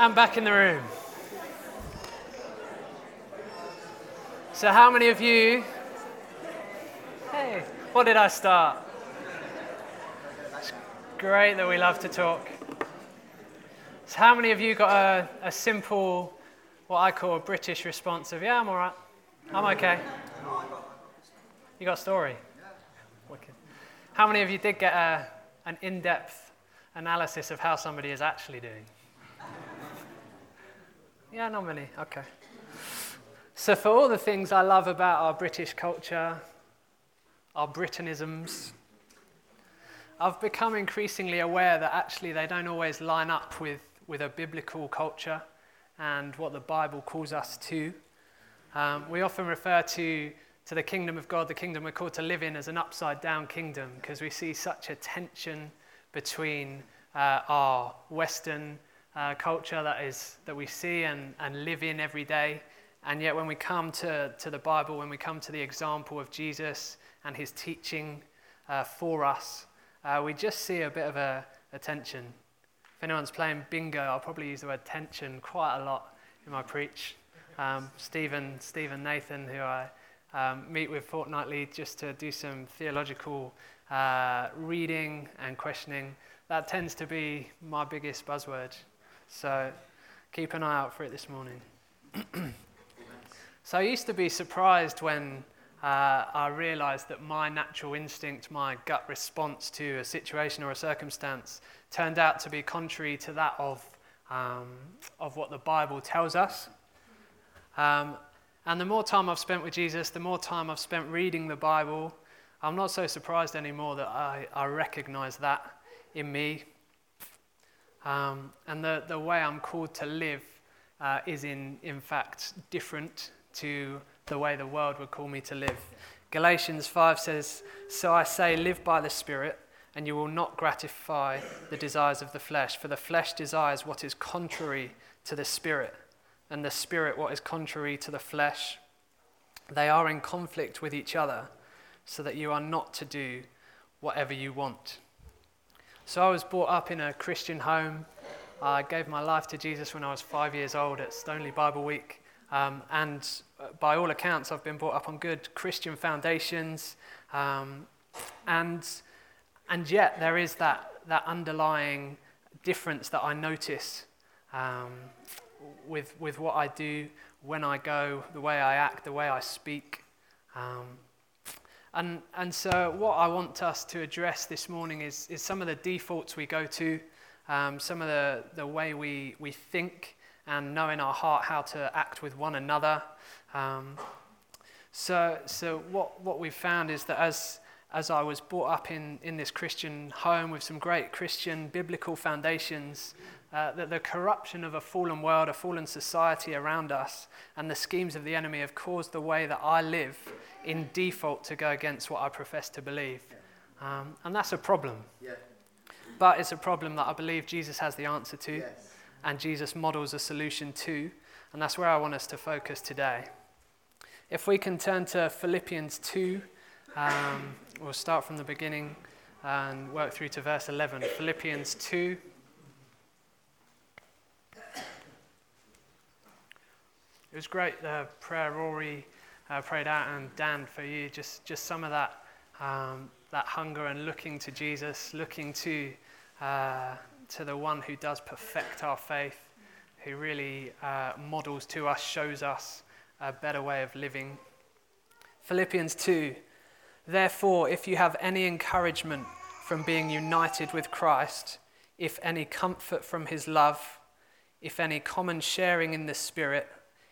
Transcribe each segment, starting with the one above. and back in the room. So how many of you... Hey, what did I start? It's great that we love to talk. So how many of you got a simple, what I call a British response of, yeah, I'm all right, I'm okay. You got a story? Wicked. How many of you did get an in-depth analysis of how somebody is actually doing? Yeah, not many, okay. So for all the things I love about our British culture, our Britanisms, I've become increasingly aware that actually they don't always line up with a biblical culture and what the Bible calls us to. We often refer to the kingdom of God, the kingdom we're called to live in, as an upside-down kingdom, because we see such a tension between our Western culture that we see and live in every day. And yet when we come to the Bible, when we come to the example of Jesus and his teaching for us, we just see a bit of a tension. If anyone's playing bingo, I'll probably use the word tension quite a lot in my preach. Stephen Nathan, who I meet with fortnightly just to do some theological reading and questioning, that tends to be my biggest buzzword. So keep an eye out for it this morning. So I used to be surprised when I realized that my natural instinct, my gut response to a situation or a circumstance turned out to be contrary to that of what the Bible tells us. And the more time I've spent with Jesus, the more time I've spent reading the Bible, I'm not so surprised anymore that I recognize that in me. And the way I'm called to live is in fact different to the way the world would call me to live. Galatians 5 says, "So I say, live by the Spirit, and you will not gratify the desires of the flesh. For the flesh desires what is contrary to the Spirit, and the Spirit what is contrary to the flesh. They are in conflict with each other, so that you are not to do whatever you want." So I was brought up in a Christian home. I gave my life to Jesus when I was 5 years old at Stoneley Bible Week. And by all accounts, I've been brought up on good Christian foundations. And yet there is that underlying difference that I notice with what I do, when I go, the way I act, the way I speak. And so what I want us to address this morning is some of the defaults we go to, some of the way we think, and know in our heart how to act with one another. So what we've found is that as I was brought up in this Christian home with some great Christian biblical foundations, that the corruption of a fallen world, a fallen society around us, and the schemes of the enemy have caused the way that I live in default to go against what I profess to believe. And that's a problem. Yeah. But it's a problem that I believe Jesus has the answer to, yes, and Jesus models a solution to, and that's where I want us to focus today. If we can turn to Philippians 2, we'll start from the beginning and work through to verse 11. Philippians 2. It was great, the prayer Rory prayed out, and Dan, for you, just some of that hunger and looking to Jesus, looking to the one who does perfect our faith, who really models to us, shows us a better way of living. Philippians 2, "Therefore, if you have any encouragement from being united with Christ, if any comfort from his love, if any common sharing in the Spirit,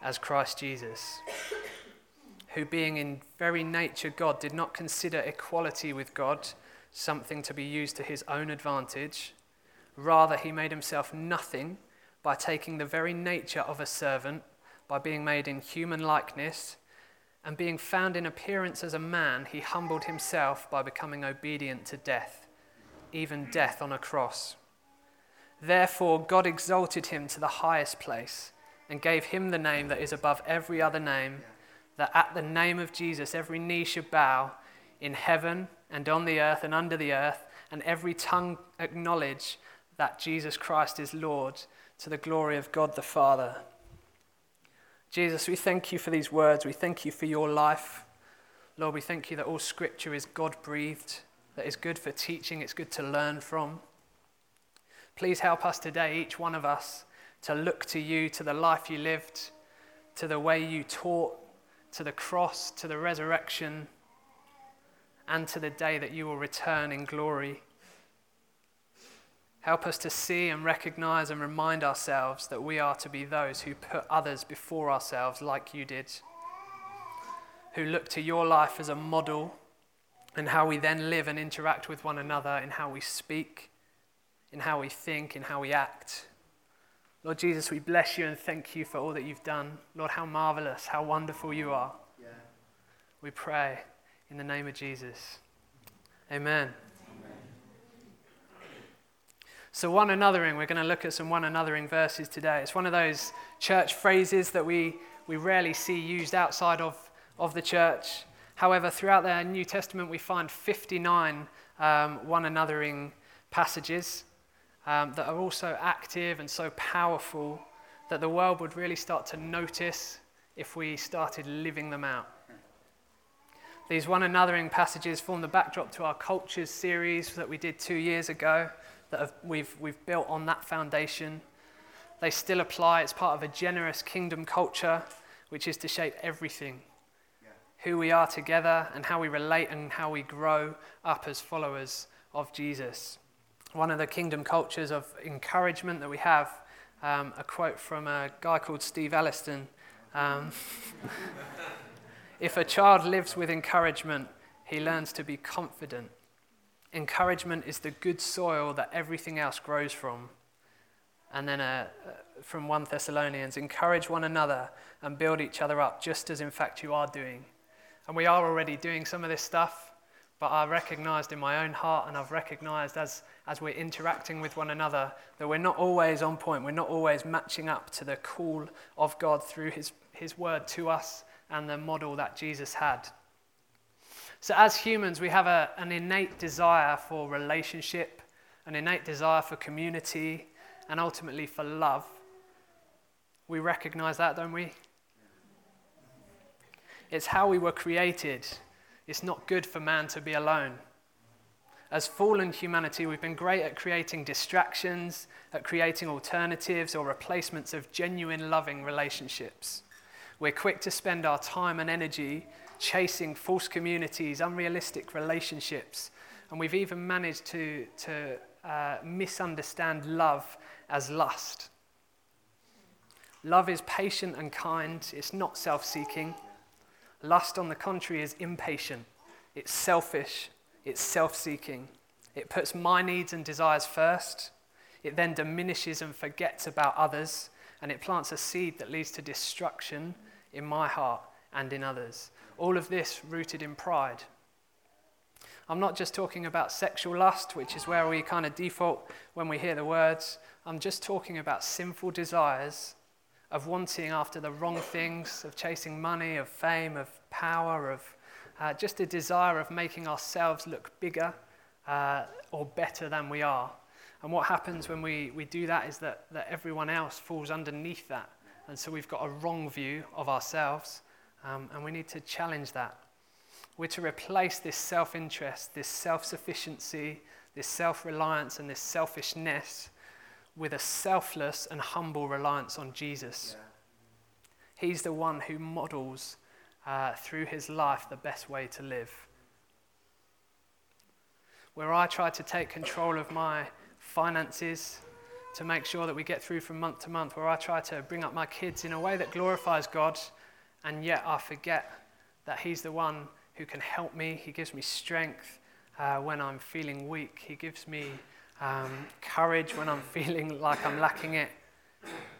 as Christ Jesus, who being in very nature God, did not consider equality with God something to be used to his own advantage. Rather, he made himself nothing by taking the very nature of a servant, by being made in human likeness, and being found in appearance as a man, he humbled himself by becoming obedient to death, even death on a cross. Therefore, God exalted him to the highest place and gave him the name that is above every other name, that at the name of Jesus every knee should bow in heaven and on the earth and under the earth, and every tongue acknowledge that Jesus Christ is Lord, to the glory of God the Father. Jesus, we thank you for these words. We thank you for your life. Lord, we thank you that all scripture is God-breathed, that is good for teaching, it's good to learn from. Please help us today, each one of us, to look to you, to the life you lived, to the way you taught, to the cross, to the resurrection, and to the day that you will return in glory. Help us to see and recognize and remind ourselves that we are to be those who put others before ourselves like you did, who look to your life as a model and how we then live and interact with one another in how we speak, in how we think, in how we act. Lord Jesus, we bless you and thank you for all that you've done. Lord, how marvelous, how wonderful you are. Yeah. We pray in the name of Jesus. Amen. So one anothering, we're going to look at some one anothering verses today. It's one of those church phrases that we rarely see used outside of the church. However, throughout the New Testament, we find 59 one anothering passages that are all so active and so powerful that the world would really start to notice if we started living them out. These one anothering passages form the backdrop to our Cultures series that we did 2 years ago, that we've built on that foundation. They still apply. It's part of a generous kingdom culture, which is to shape everything, who we are together and how we relate and how we grow up as followers of Jesus. One of the kingdom cultures of encouragement that we have, a quote from a guy called Steve Alliston. If a child lives with encouragement, he learns to be confident. Encouragement is the good soil that everything else grows from. And then from 1 Thessalonians, encourage one another and build each other up, just as in fact you are doing. And we are already doing some of this stuff, but I recognised in my own heart, and I've recognised as we're interacting with one another, that we're not always on point, we're not always matching up to the call of God through his word to us and the model that Jesus had. So as humans, we have an innate desire for relationship, an innate desire for community, and ultimately for love. We recognize that, don't we? It's how we were created. It's not good for man to be alone. As fallen humanity, we've been great at creating distractions, at creating alternatives or replacements of genuine loving relationships. We're quick to spend our time and energy chasing false communities, unrealistic relationships, and we've even managed to misunderstand love as lust. Love is patient and kind. It's not self-seeking. Lust, on the contrary, is impatient. It's selfish. It's self-seeking. It puts my needs and desires first. It then diminishes and forgets about others, and it plants a seed that leads to destruction in my heart and in others. All of this rooted in pride. I'm not just talking about sexual lust, which is where we kind of default when we hear the words. I'm just talking about sinful desires of wanting after the wrong things, of chasing money, of fame, of power, of just a desire of making ourselves look bigger or better than we are. And what happens when we do that is that everyone else falls underneath that. And so we've got a wrong view of ourselves. And we need to challenge that. We're to replace this self-interest, this self-sufficiency, this self-reliance and this selfishness with a selfless and humble reliance on Jesus. Yeah. He's the one who models through his life the best way to live. Where I try to take control of my finances to make sure that we get through from month to month, where I try to bring up my kids in a way that glorifies God, and yet I forget that he's the one who can help me. He gives me strength when I'm feeling weak. He gives me courage when I'm feeling like I'm lacking it.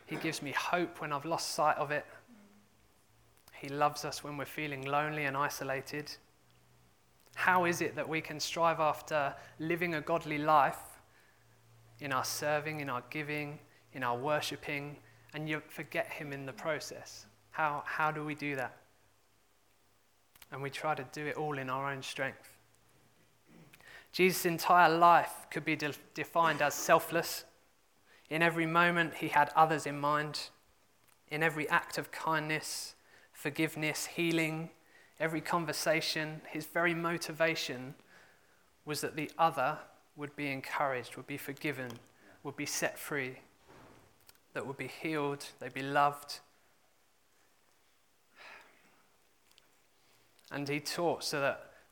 He gives me hope when I've lost sight of it. He loves us when we're feeling lonely and isolated. How is it that we can strive after living a godly life in our serving, in our giving, in our worshipping, and you forget him in the process? How do we do that? And we try to do it all in our own strength. Jesus' entire life could be defined as selfless. In every moment, he had others in mind. In every act of kindness, forgiveness, healing, every conversation, his very motivation was that the other would be encouraged, would be forgiven, would be set free, that would be healed, they'd be loved. And he taught so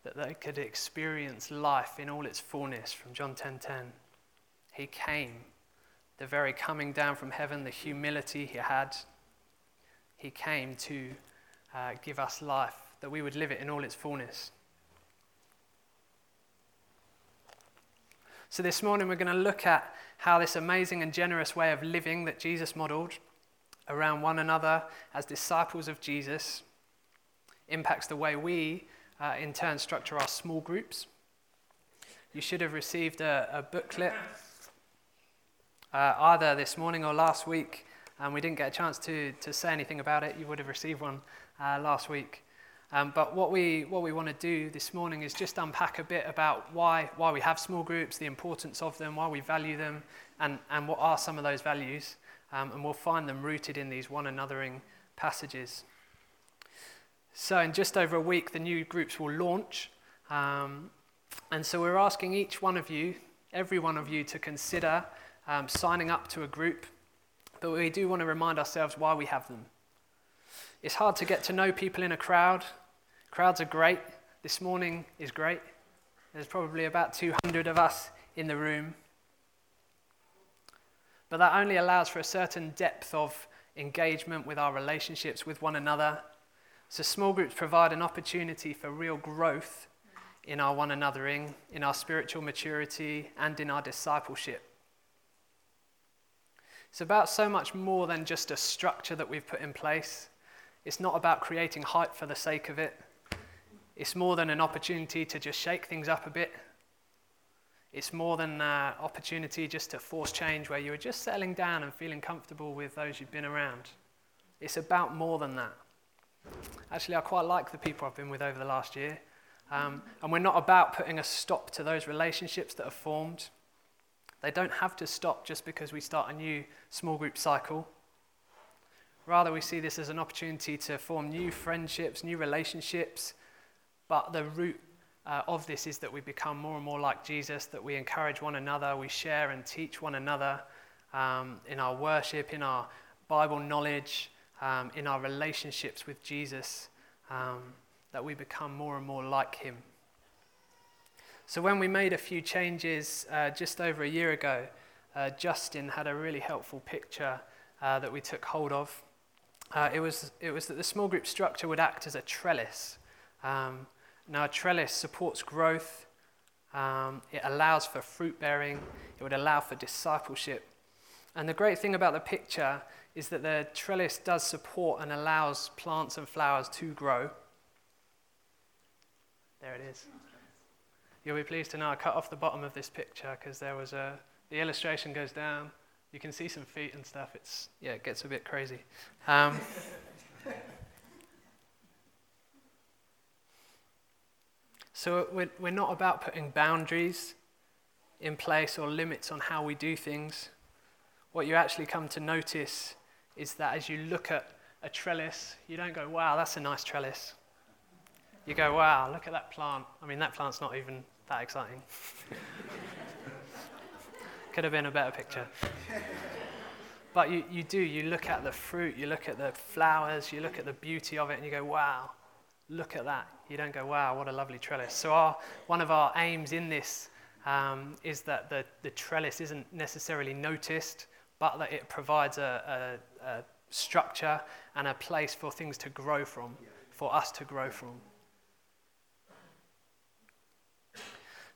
that they could experience life in all its fullness from John 10:10. He came, the very coming down from heaven, the humility he had. He came to give us life, that we would live it in all its fullness. So this morning we're going to look at how this amazing and generous way of living that Jesus modeled around one another as disciples of Jesus impacts the way we, in turn, structure our small groups. You should have received a booklet either this morning or last week, and we didn't get a chance to say anything about it. You would have received one last week. But what we want to do this morning is just unpack a bit about why we have small groups, the importance of them, why we value them, and what are some of those values. And we'll find them rooted in these one anothering passages. So in just over a week, the new groups will launch. And so we're asking each one of you, every one of you, to consider signing up to a group. But we do want to remind ourselves why we have them. It's hard to get to know people in a crowd. Crowds are great. This morning is great. There's probably about 200 of us in the room. But that only allows for a certain depth of engagement with our relationships with one another. So small groups provide an opportunity for real growth in our one anothering, in our spiritual maturity, and in our discipleship. It's about so much more than just a structure that we've put in place. It's not about creating hype for the sake of it. It's more than an opportunity to just shake things up a bit. It's more than an opportunity just to force change where you're just settling down and feeling comfortable with those you've been around. It's about more than that. Actually, I quite like the people I've been with over the last year. And we're not about putting a stop to those relationships that have formed. They don't have to stop just because we start a new small group cycle. Rather, we see this as an opportunity to form new friendships, new relationships. But the root of this is that we become more and more like Jesus, that we encourage one another, we share and teach one another in our worship, in our Bible knowledge, in our relationships with Jesus, that we become more and more like him. So when we made a few changes just over a year ago, Justin had a really helpful picture that we took hold of. It was that the small group structure would act as a trellis. Now a trellis supports growth, it allows for fruit bearing, it would allow for discipleship. And the great thing about the picture is that the trellis does support and allows plants and flowers to grow. There it is. You'll be pleased to know I cut off the bottom of this picture because there was the illustration goes down. You can see some feet and stuff. It gets a bit crazy. So we're not about putting boundaries in place or limits on how we do things. What you actually come to notice is that as you look at a trellis, you don't go, wow, that's a nice trellis. You go, wow, look at that plant. I mean, that plant's not even that exciting. Could have been a better picture. But you look at the fruit, you look at the flowers, you look at the beauty of it, and you go, wow, look at that. You don't go, wow, what a lovely trellis. So one of our aims in this is that the trellis isn't necessarily noticed, but that it provides a structure and a place for things to grow from, for us to grow from.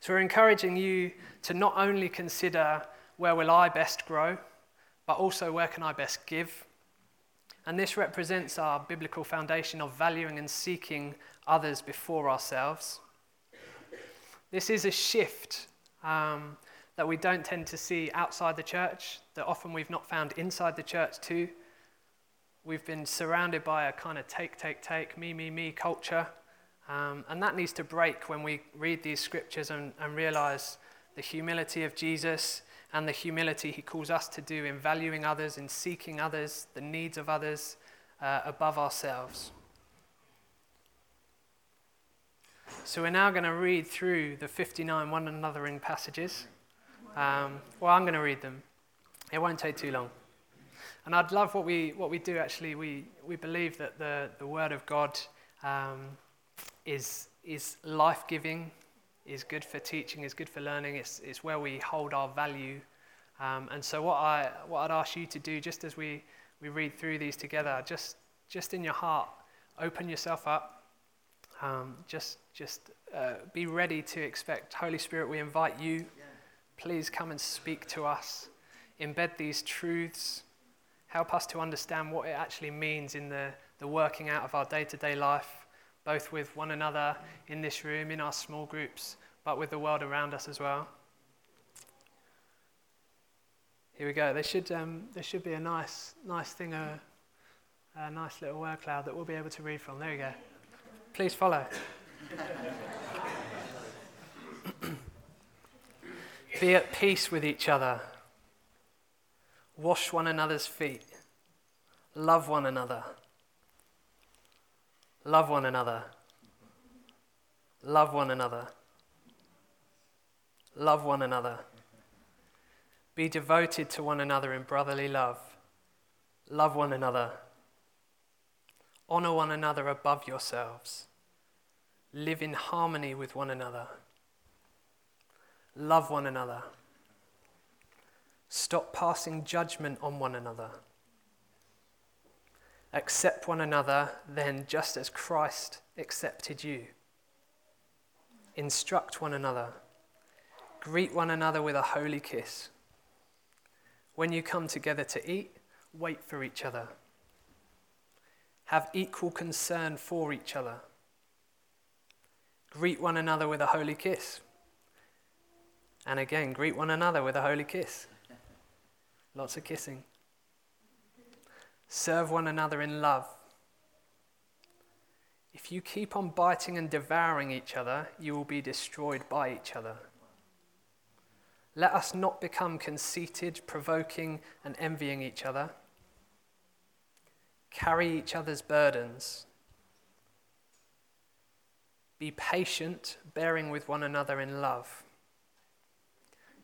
So we're encouraging you to not only consider where will I best grow, but also where can I best give? And this represents our biblical foundation of valuing and seeking others before ourselves. This is a shift that we don't tend to see outside the church, that often we've not found inside the church too. We've been surrounded by a kind of take, me culture. And that needs to break when we read these scriptures and realize the humility of Jesus and the humility he calls us to do in valuing others, in seeking others, the needs of others above ourselves. So we're now going to read through the 59 one another in passages. I'm going to read them. It won't take too long. And I'd love what we do actually. We believe that the Word of God is life-giving, is good for teaching, is good for learning. It's where we hold our value. And so what I'd ask you to do, just as we read through these together, just in your heart, open yourself up. Be ready to expect. Holy Spirit, we invite you. Please come and speak to us. Embed these truths. Help us to understand what it actually means in the working out of our day-to-day life, both with one another in this room, in our small groups, but with the world around us as well. Here we go. There should be a nice thing, a nice little word cloud that we'll be able to read from. There we go. Please follow. Be at peace with each other. Wash one another's feet. Love one another. Love one another. Love one another. Love one another. Be devoted to one another in brotherly love. Love one another. Honour one another above yourselves. Live in harmony with one another. Love one another. Stop passing judgment on one another. Accept one another, then, just as Christ accepted you. Instruct one another. Greet one another with a holy kiss. When you come together to eat, wait for each other. Have equal concern for each other. Greet one another with a holy kiss. And again, greet one another with a holy kiss. Lots of kissing. Serve one another in love. If you keep on biting and devouring each other, you will be destroyed by each other. Let us not become conceited, provoking, and envying each other. Carry each other's burdens. Be patient, bearing with one another in love.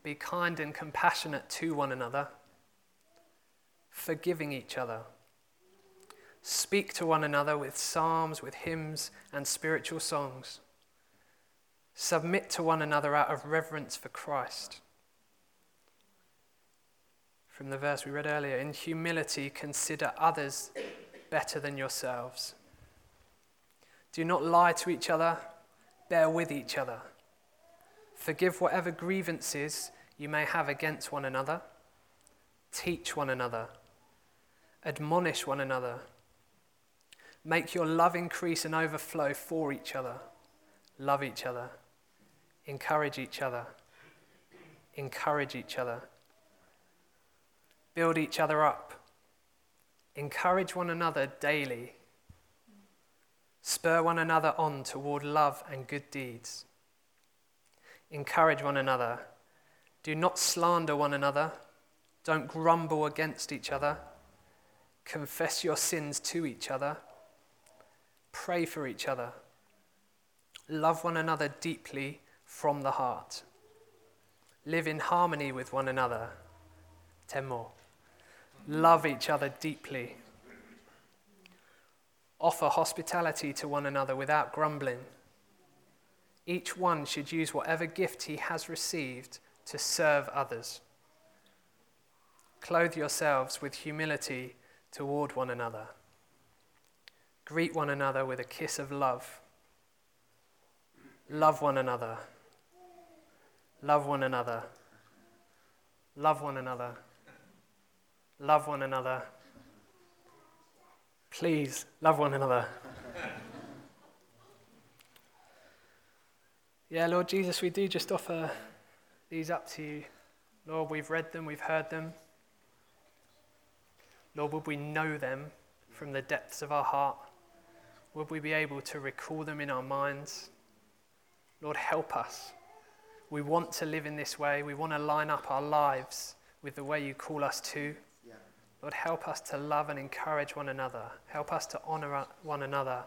Be kind and compassionate to one another, forgiving each other. Speak to one another with psalms, with hymns, and spiritual songs. Submit to one another out of reverence for Christ. From the verse we read earlier, in humility consider others better than yourselves. Do not lie to each other, bear with each other. Forgive whatever grievances you may have against one another. Teach one another. Admonish one another. Make your love increase and overflow for each other. Love each other. Encourage each other. Encourage each other. Build each other up. Encourage one another daily. Spur one another on toward love and good deeds. Encourage one another. Do not slander one another. Don't grumble against each other. Confess your sins to each other. Pray for each other. Love one another deeply from the heart. Live in harmony with one another. 10 more. Love each other deeply. Offer hospitality to one another without grumbling. Each one should use whatever gift he has received to serve others. Clothe yourselves with humility toward one another. Greet one another with a kiss of love. Love one another. Love one another. Love one another. love one another. Please, love one another. Yeah, Lord Jesus, we do just offer these up to you. Lord, we've read them, we've heard them. Lord, would we know them from the depths of our heart? Would we be able to recall them in our minds? Lord, help us. We want to live in this way. We want to line up our lives with the way you call us to. Yeah. Lord, help us to love and encourage one another. Help us to honour one another.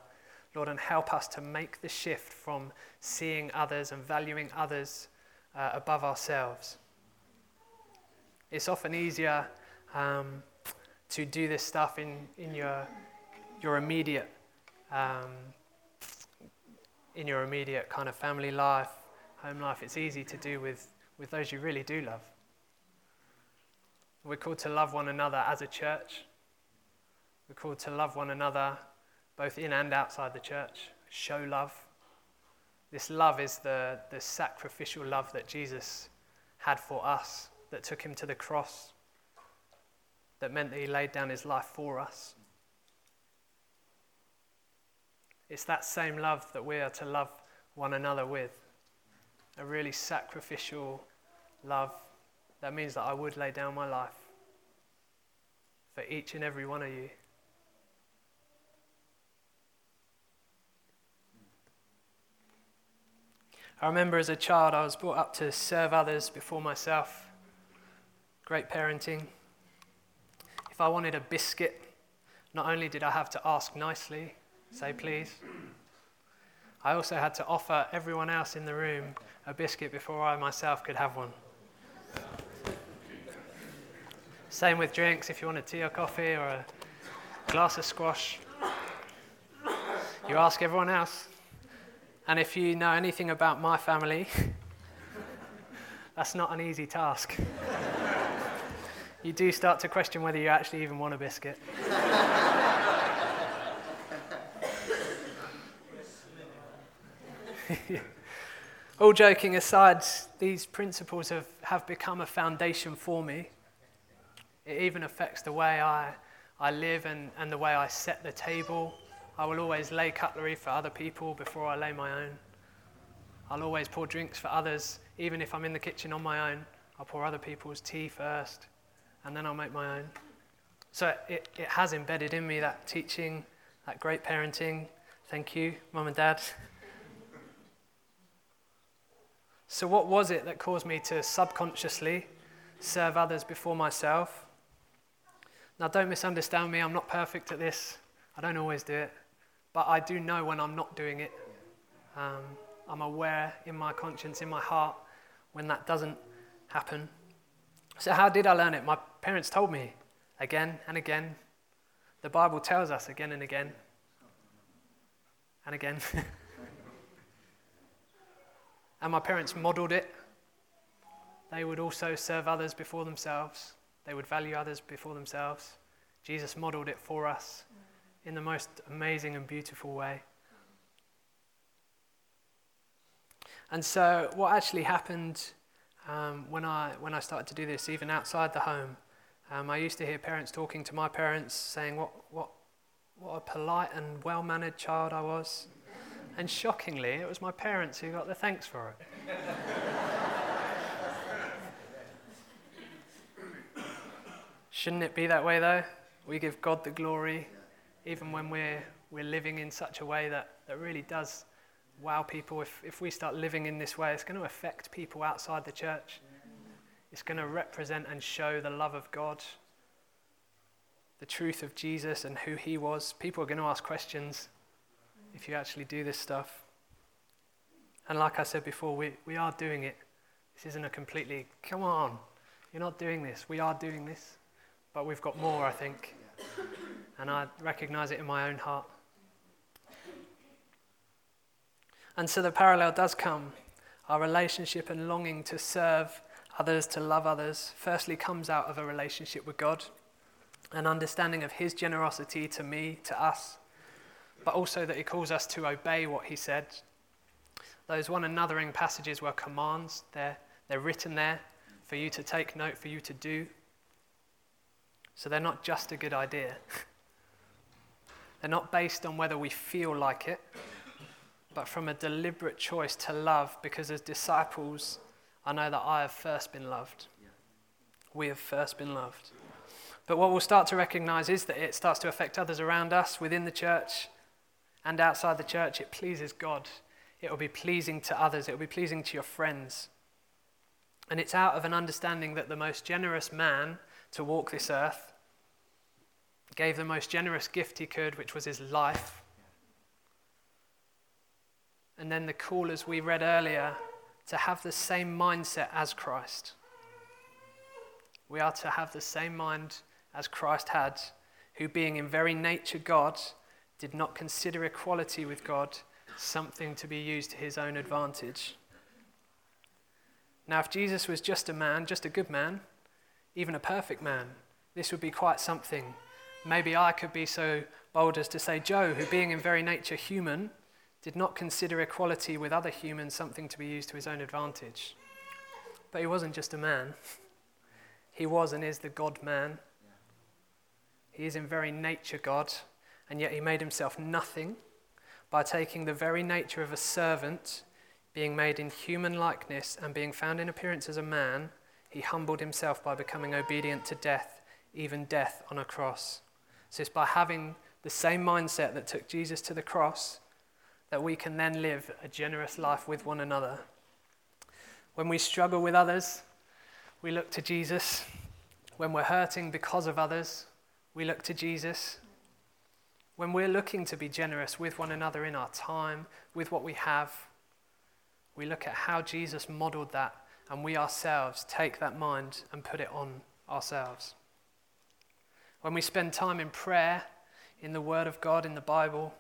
Lord, and help us to make the shift from seeing others and valuing others above ourselves. It's often easier to do this stuff in your immediate kind of family life, home life. It's easy to do with those you really do love. We're called to love one another as a church. We're called to love one another both in and outside the church. Show love. This love is the sacrificial love that Jesus had for us, that took him to the cross, that meant that he laid down his life for us. It's that same love that we are to love one another with, a really sacrificial love. That means that I would lay down my life for each and every one of you. I remember as a child, I was brought up to serve others before myself. Great parenting. If I wanted a biscuit, not only did I have to ask nicely, say please, I also had to offer everyone else in the room a biscuit before I myself could have one. Same with drinks. If you want a tea or coffee or a glass of squash, you ask everyone else. And if you know anything about my family, that's not an easy task. You do start to question whether you actually even want a biscuit. All joking aside, these principles have become a foundation for me. It even affects the way I live and the way I set the table. I will always lay cutlery for other people before I lay my own. I'll always pour drinks for others, even if I'm in the kitchen on my own. I'll pour other people's tea first, and then I'll make my own. So it has embedded in me that teaching, that great parenting. Thank you, Mum and Dad. So what was it that caused me to subconsciously serve others before myself? Now, don't misunderstand me. I'm not perfect at this. I don't always do it. But I do know when I'm not doing it. I'm aware in my conscience, in my heart, when that doesn't happen. So how did I learn it? My parents told me again and again. The Bible tells us again and again. And again. And my parents modeled it. They would also serve others before themselves. They would value others before themselves. Jesus modeled it for us in the most amazing and beautiful way. And so what actually happened when I started to do this, even outside the home, I used to hear parents talking to my parents, saying what a polite and well-mannered child I was. And shockingly, it was my parents who got the thanks for it. Shouldn't it be that way, though? We give God the glory, even when we're living in such a way that really does wow people. If we start living in this way, it's going to affect people outside the church. It's going to represent and show the love of God, the truth of Jesus and who he was. People are going to ask questions if you actually do this stuff. And like I said before, we are doing it. This isn't a completely, come on, you're not doing this. We are doing this. But we've got more, I think. And I recognise it in my own heart. And so the parallel does come. Our relationship and longing to serve others, to love others, firstly comes out of a relationship with God, an understanding of his generosity to me, to us, but also that he calls us to obey what he said. Those one anothering passages were commands. They're written there for you to take note, for you to do. So they're not just a good idea. They're not based on whether we feel like it, but from a deliberate choice to love, because as disciples, I know that I have first been loved. We have first been loved. But what we'll start to recognize is that it starts to affect others around us, within the church and outside the church. It pleases God. It will be pleasing to others. It will be pleasing to your friends. And it's out of an understanding that the most generous man to walk this earth gave the most generous gift he could, which was his life. And then the call, as we read earlier, to have the same mindset as Christ. We are to have the same mind as Christ had, who being in very nature God, did not consider equality with God something to be used to his own advantage. Now, if Jesus was just a man, just a good man, even a perfect man, this would be quite something. Maybe I could be so bold as to say, Joe, who being in very nature human, did not consider equality with other humans something to be used to his own advantage. But he wasn't just a man. He was and is the God-man. He is in very nature God, and yet he made himself nothing by taking the very nature of a servant, being made in human likeness and being found in appearance as a man, he humbled himself by becoming obedient to death, even death on a cross. So it's by having the same mindset that took Jesus to the cross that we can then live a generous life with one another. When we struggle with others, we look to Jesus. When we're hurting because of others, we look to Jesus. When we're looking to be generous with one another in our time, with what we have, we look at how Jesus modeled that, and we ourselves take that mind and put it on ourselves. When we spend time in prayer, in the Word of God, in the Bible,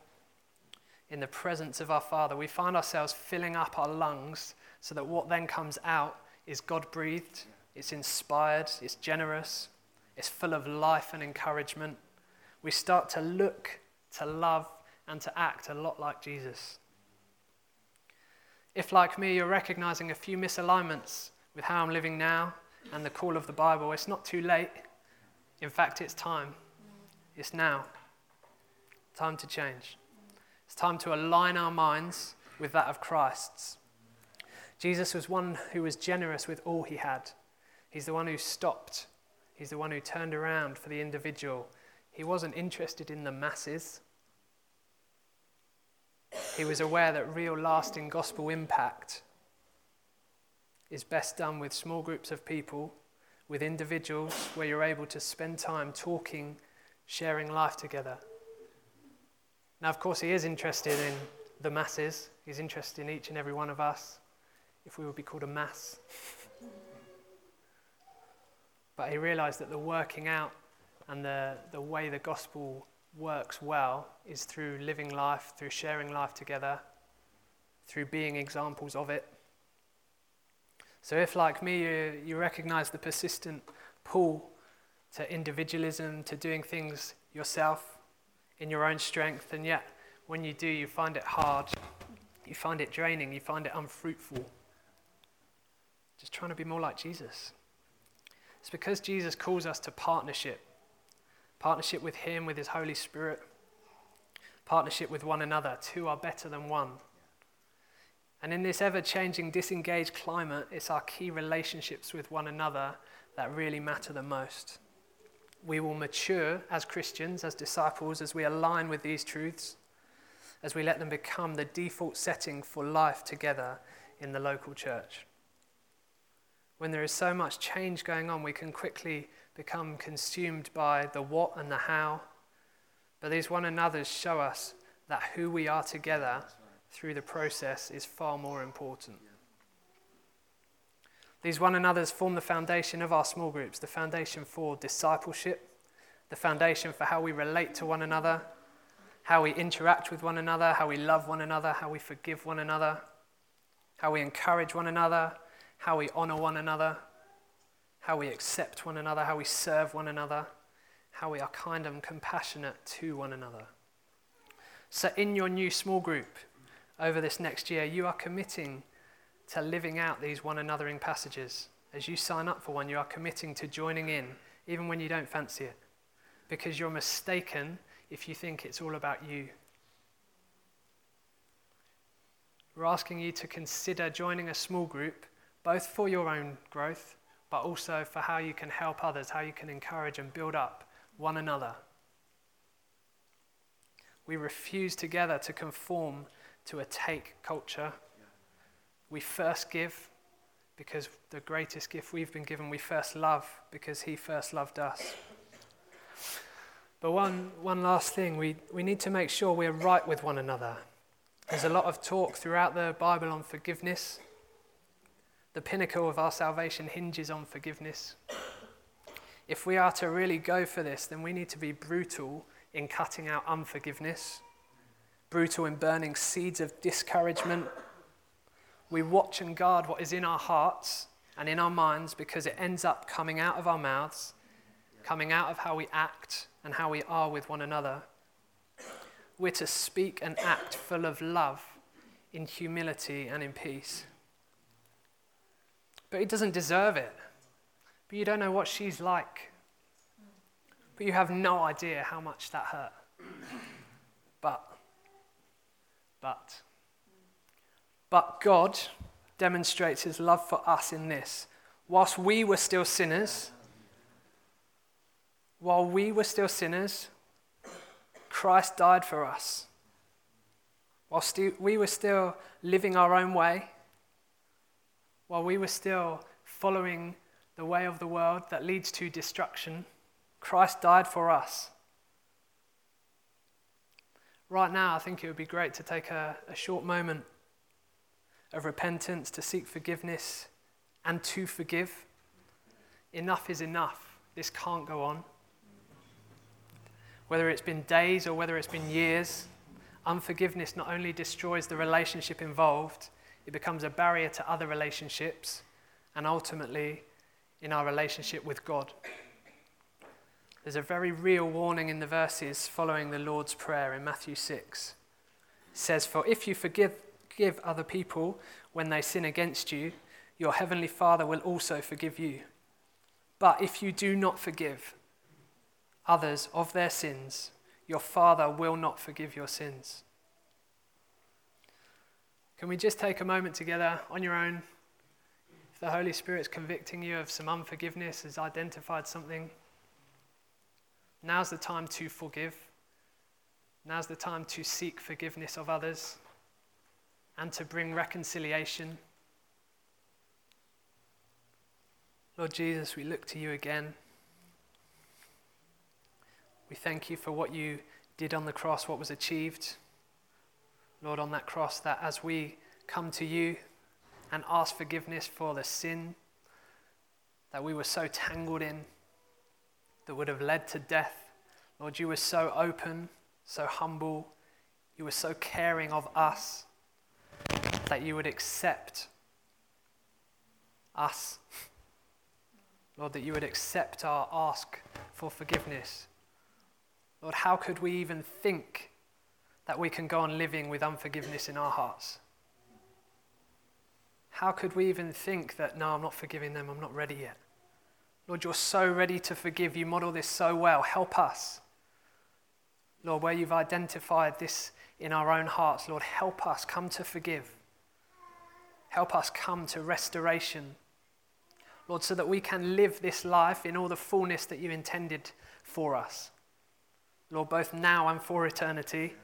in the presence of our Father, we find ourselves filling up our lungs so that what then comes out is God-breathed, it's inspired, it's generous, it's full of life and encouragement. We start to look, to love, and to act a lot like Jesus. If, like me, you're recognizing a few misalignments with how I'm living now and the call of the Bible, it's not too late. In fact, it's time. It's now. Time to change. It's time to align our minds with that of Christ's. Jesus was one who was generous with all he had. He's the one who stopped. He's the one who turned around for the individual. He wasn't interested in the masses. He was aware that real lasting gospel impact is best done with small groups of people, with individuals where you're able to spend time talking, sharing life together. Now, of course, he is interested in the masses. He's interested in each and every one of us, if we would be called a mass. But he realized that the working out and the way the gospel works well is through living life, through sharing life together, through being examples of it. So if, like me, you recognize the persistent pull to individualism, to doing things yourself, in your own strength, and yet when you do, you find it hard, you find it draining, you find it unfruitful. Just trying to be more like Jesus. It's because Jesus calls us to partnership. Partnership with him, with his Holy Spirit. Partnership with one another. Two are better than one. And in this ever-changing, disengaged climate, it's our key relationships with one another that really matter the most. We will mature as Christians, as disciples, as we align with these truths, as we let them become the default setting for life together in the local church. When there is so much change going on, we can quickly become consumed by the what and the how. But these one another's show us that who we are together through the process is far more important. These one another's form the foundation of our small groups, the foundation for discipleship, the foundation for how we relate to one another, how we interact with one another, how we love one another, how we forgive one another, how we encourage one another, how we honor one another, how we accept one another, how we serve one another, how we are kind and compassionate to one another. So in your new small group over this next year, you are committing to living out these one anothering passages. As you sign up for one, you are committing to joining in, even when you don't fancy it. because you're mistaken if you think it's all about you. We're asking you to consider joining a small group, both for your own growth, but also for how you can help others, how you can encourage and build up one another. We refuse together to conform to a take culture. We first give because the greatest gift we've been given, we first love because he first loved us. But one last thing, we need to make sure we're right with one another. There's a lot of talk throughout the Bible on forgiveness. The pinnacle of our salvation hinges on forgiveness. If we are to really go for this, then we need to be brutal in cutting out unforgiveness, brutal in burning seeds of discouragement. We watch and guard what is in our hearts and in our minds because it ends up coming out of our mouths, coming out of how we act and how we are with one another. We're to speak and act full of love, in humility and in peace. But he doesn't deserve it. But you don't know what she's like. But you have no idea how much that hurt. But God demonstrates his love for us in this. While we were still sinners, Christ died for us. While we were still living our own way, while we were still following the way of the world that leads to destruction, Christ died for us. Right now, I think it would be great to take a short moment of repentance, to seek forgiveness and to forgive. Enough is enough. This can't go on. Whether it's been days or whether it's been years, unforgiveness not only destroys the relationship involved, it becomes a barrier to other relationships and ultimately in our relationship with God. There's a very real warning in the verses following the Lord's Prayer in Matthew 6. It says, "For if you forgive other people when they sin against you, your heavenly Father will also forgive you. But if you do not forgive others of their sins, your Father will not forgive your sins." Can we just take a moment together on your own? If the Holy Spirit's convicting you of some unforgiveness, has identified something, now's the time to forgive. Now's the time to seek forgiveness of others and to bring reconciliation. Lord Jesus, we look to you again. We thank you for what you did on the cross, what was achieved, Lord, on that cross, that as we come to you and ask forgiveness for the sin that we were so tangled in, that would have led to death, Lord, you were so open, so humble, you were so caring of us, that you would accept us, Lord, that you would accept our ask for forgiveness. Lord, how could we even think that we can go on living with unforgiveness in our hearts? How could we even think that, no, I'm not forgiving them, I'm not ready yet? Lord, you're so ready to forgive. You model this so well. Help us. Lord, where you've identified this in our own hearts, Lord, help us come to forgive. Help us come to restoration. Lord, so that we can live this life in all the fullness that you intended for us. Lord, both now and for eternity.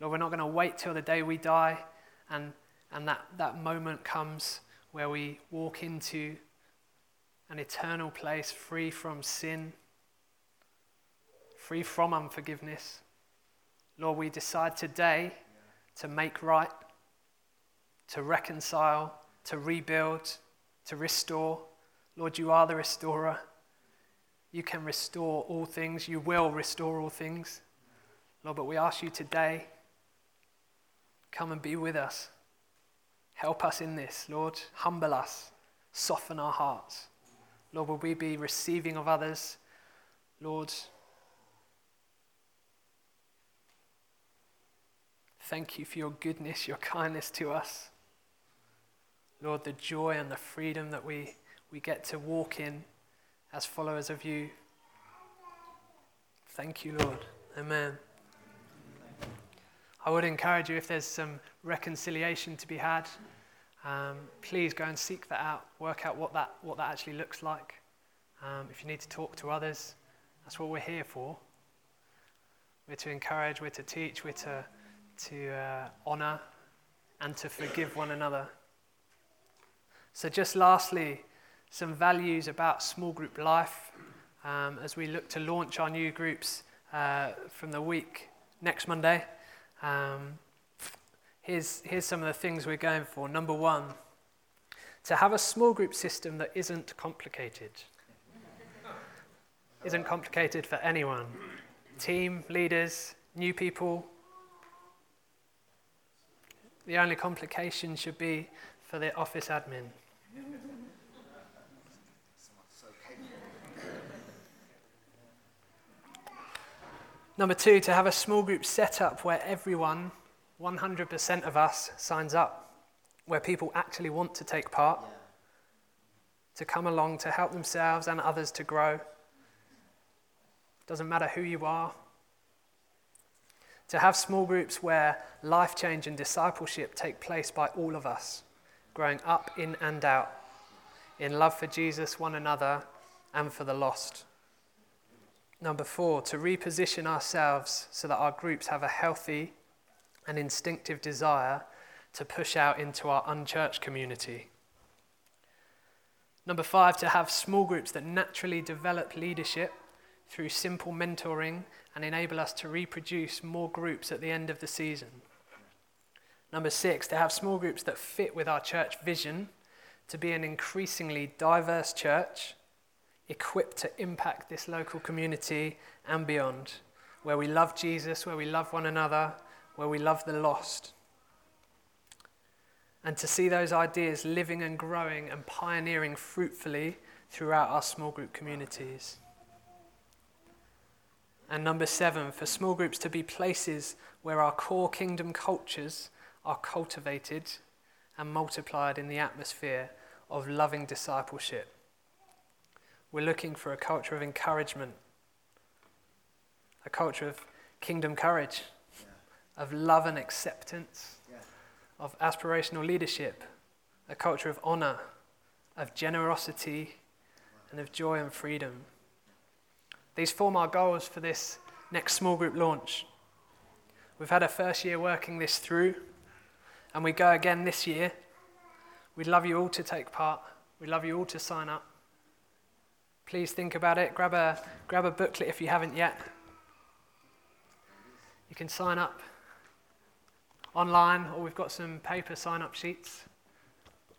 Lord, we're not going to wait till the day we die and that moment comes where we walk into an eternal place free from sin, free from unforgiveness. Lord, we decide today to make right, to reconcile, to rebuild, to restore. Lord, you are the restorer. You can restore all things. You will restore all things. Lord, but we ask you today, come and be with us. Help us in this, Lord. Humble us. Soften our hearts. Lord, will we be receiving of others? Lord, thank you for your goodness, your kindness to us. Lord, the joy and the freedom that we get to walk in as followers of you. Thank you, Lord. Amen. I would encourage you, if there's some reconciliation to be had, please go and seek that out. Work out what that actually looks like. If you need to talk to others, that's what we're here for. We're to encourage, we're to teach, we're to honour and to forgive one another. So just lastly, some values about small group life as we look to launch our new groups from the week next Monday. Here's some of the things we're going for. Number one, to have a small group system that isn't complicated. Isn't complicated for anyone. Team, leaders, new people. The only complication should be for the office admin. Number two, to have a small group set up where everyone, 100% of us, signs up, where people actually want to take part, to come along, to help themselves and others to grow. Doesn't matter who you are. To have small groups where life change and discipleship take place by all of us, growing up in and out, in love for Jesus, one another, and for the lost. Number four, to reposition ourselves so that our groups have a healthy and instinctive desire to push out into our unchurched community. Number five, to have small groups that naturally develop leadership through simple mentoring and enable us to reproduce more groups at the end of the season. Number six, to have small groups that fit with our church vision to be an increasingly diverse church, equipped to impact this local community and beyond, where we love Jesus, where we love one another, where we love the lost. And to see those ideas living and growing and pioneering fruitfully throughout our small group communities. And number seven, for small groups to be places where our core kingdom cultures are cultivated and multiplied in the atmosphere of loving discipleship. We're looking for a culture of encouragement, a culture of kingdom courage, of love and acceptance, of aspirational leadership, a culture of honor, of generosity, and of joy and freedom. These form our goals for this next small group launch. We've had our first year working this through, and we go again this year. We'd love you all to take part. We'd love you all to sign up. Please think about it. Grab a booklet if you haven't yet. You can sign up online, or we've got some paper sign-up sheets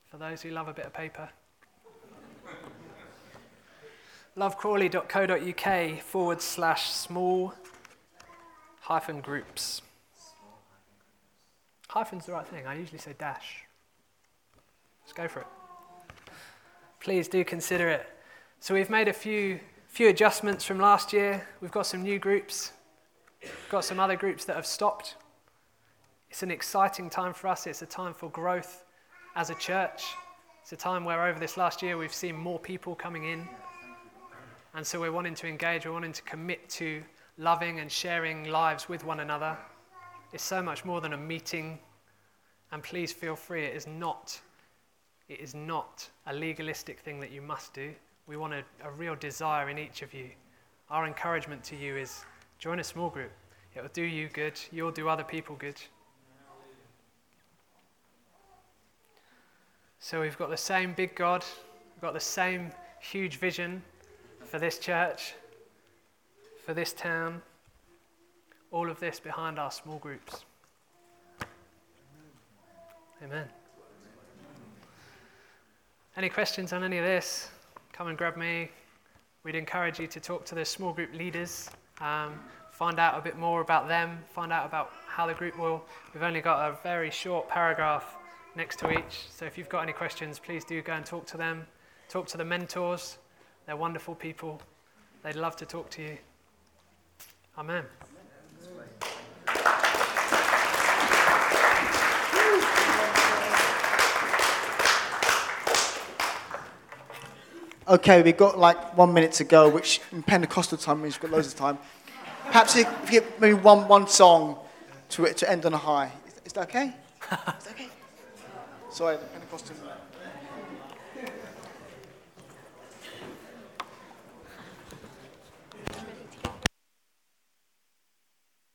for those who love a bit of paper. Lovecrawley.co.uk/small-groups. Hyphen's the right thing. I usually say dash. Let's go for it. Please do consider it. So we've made a few adjustments from last year. We've got some new groups. We've got some other groups that have stopped. It's an exciting time for us. It's a time for growth as a church. It's a time where over this last year we've seen more people coming in. And so we're wanting to engage, we're wanting to commit to loving and sharing lives with one another. It's so much more than a meeting. And please feel free, it is not a legalistic thing that you must do. We want a real desire in each of you. Our encouragement to you is join a small group. It will do you good, you'll do other people good. So we've got the same big God, we've got the same huge vision for this church, for this town, all of this behind our small groups. Amen. Any questions on any of this? Come and grab me. We'd encourage you to talk to the small group leaders, find out a bit more about them, find out about how the group will. We've only got a very short paragraph next to each, so if you've got any questions, please do go and talk to them. Talk to the mentors. They're wonderful people. They'd love to talk to you. Amen. Okay, we've got like 1 minute to go, which in Pentecostal time means we've got loads of time. Perhaps if you give me one song to end on a high. Is that okay? Sorry, the Pentecostal.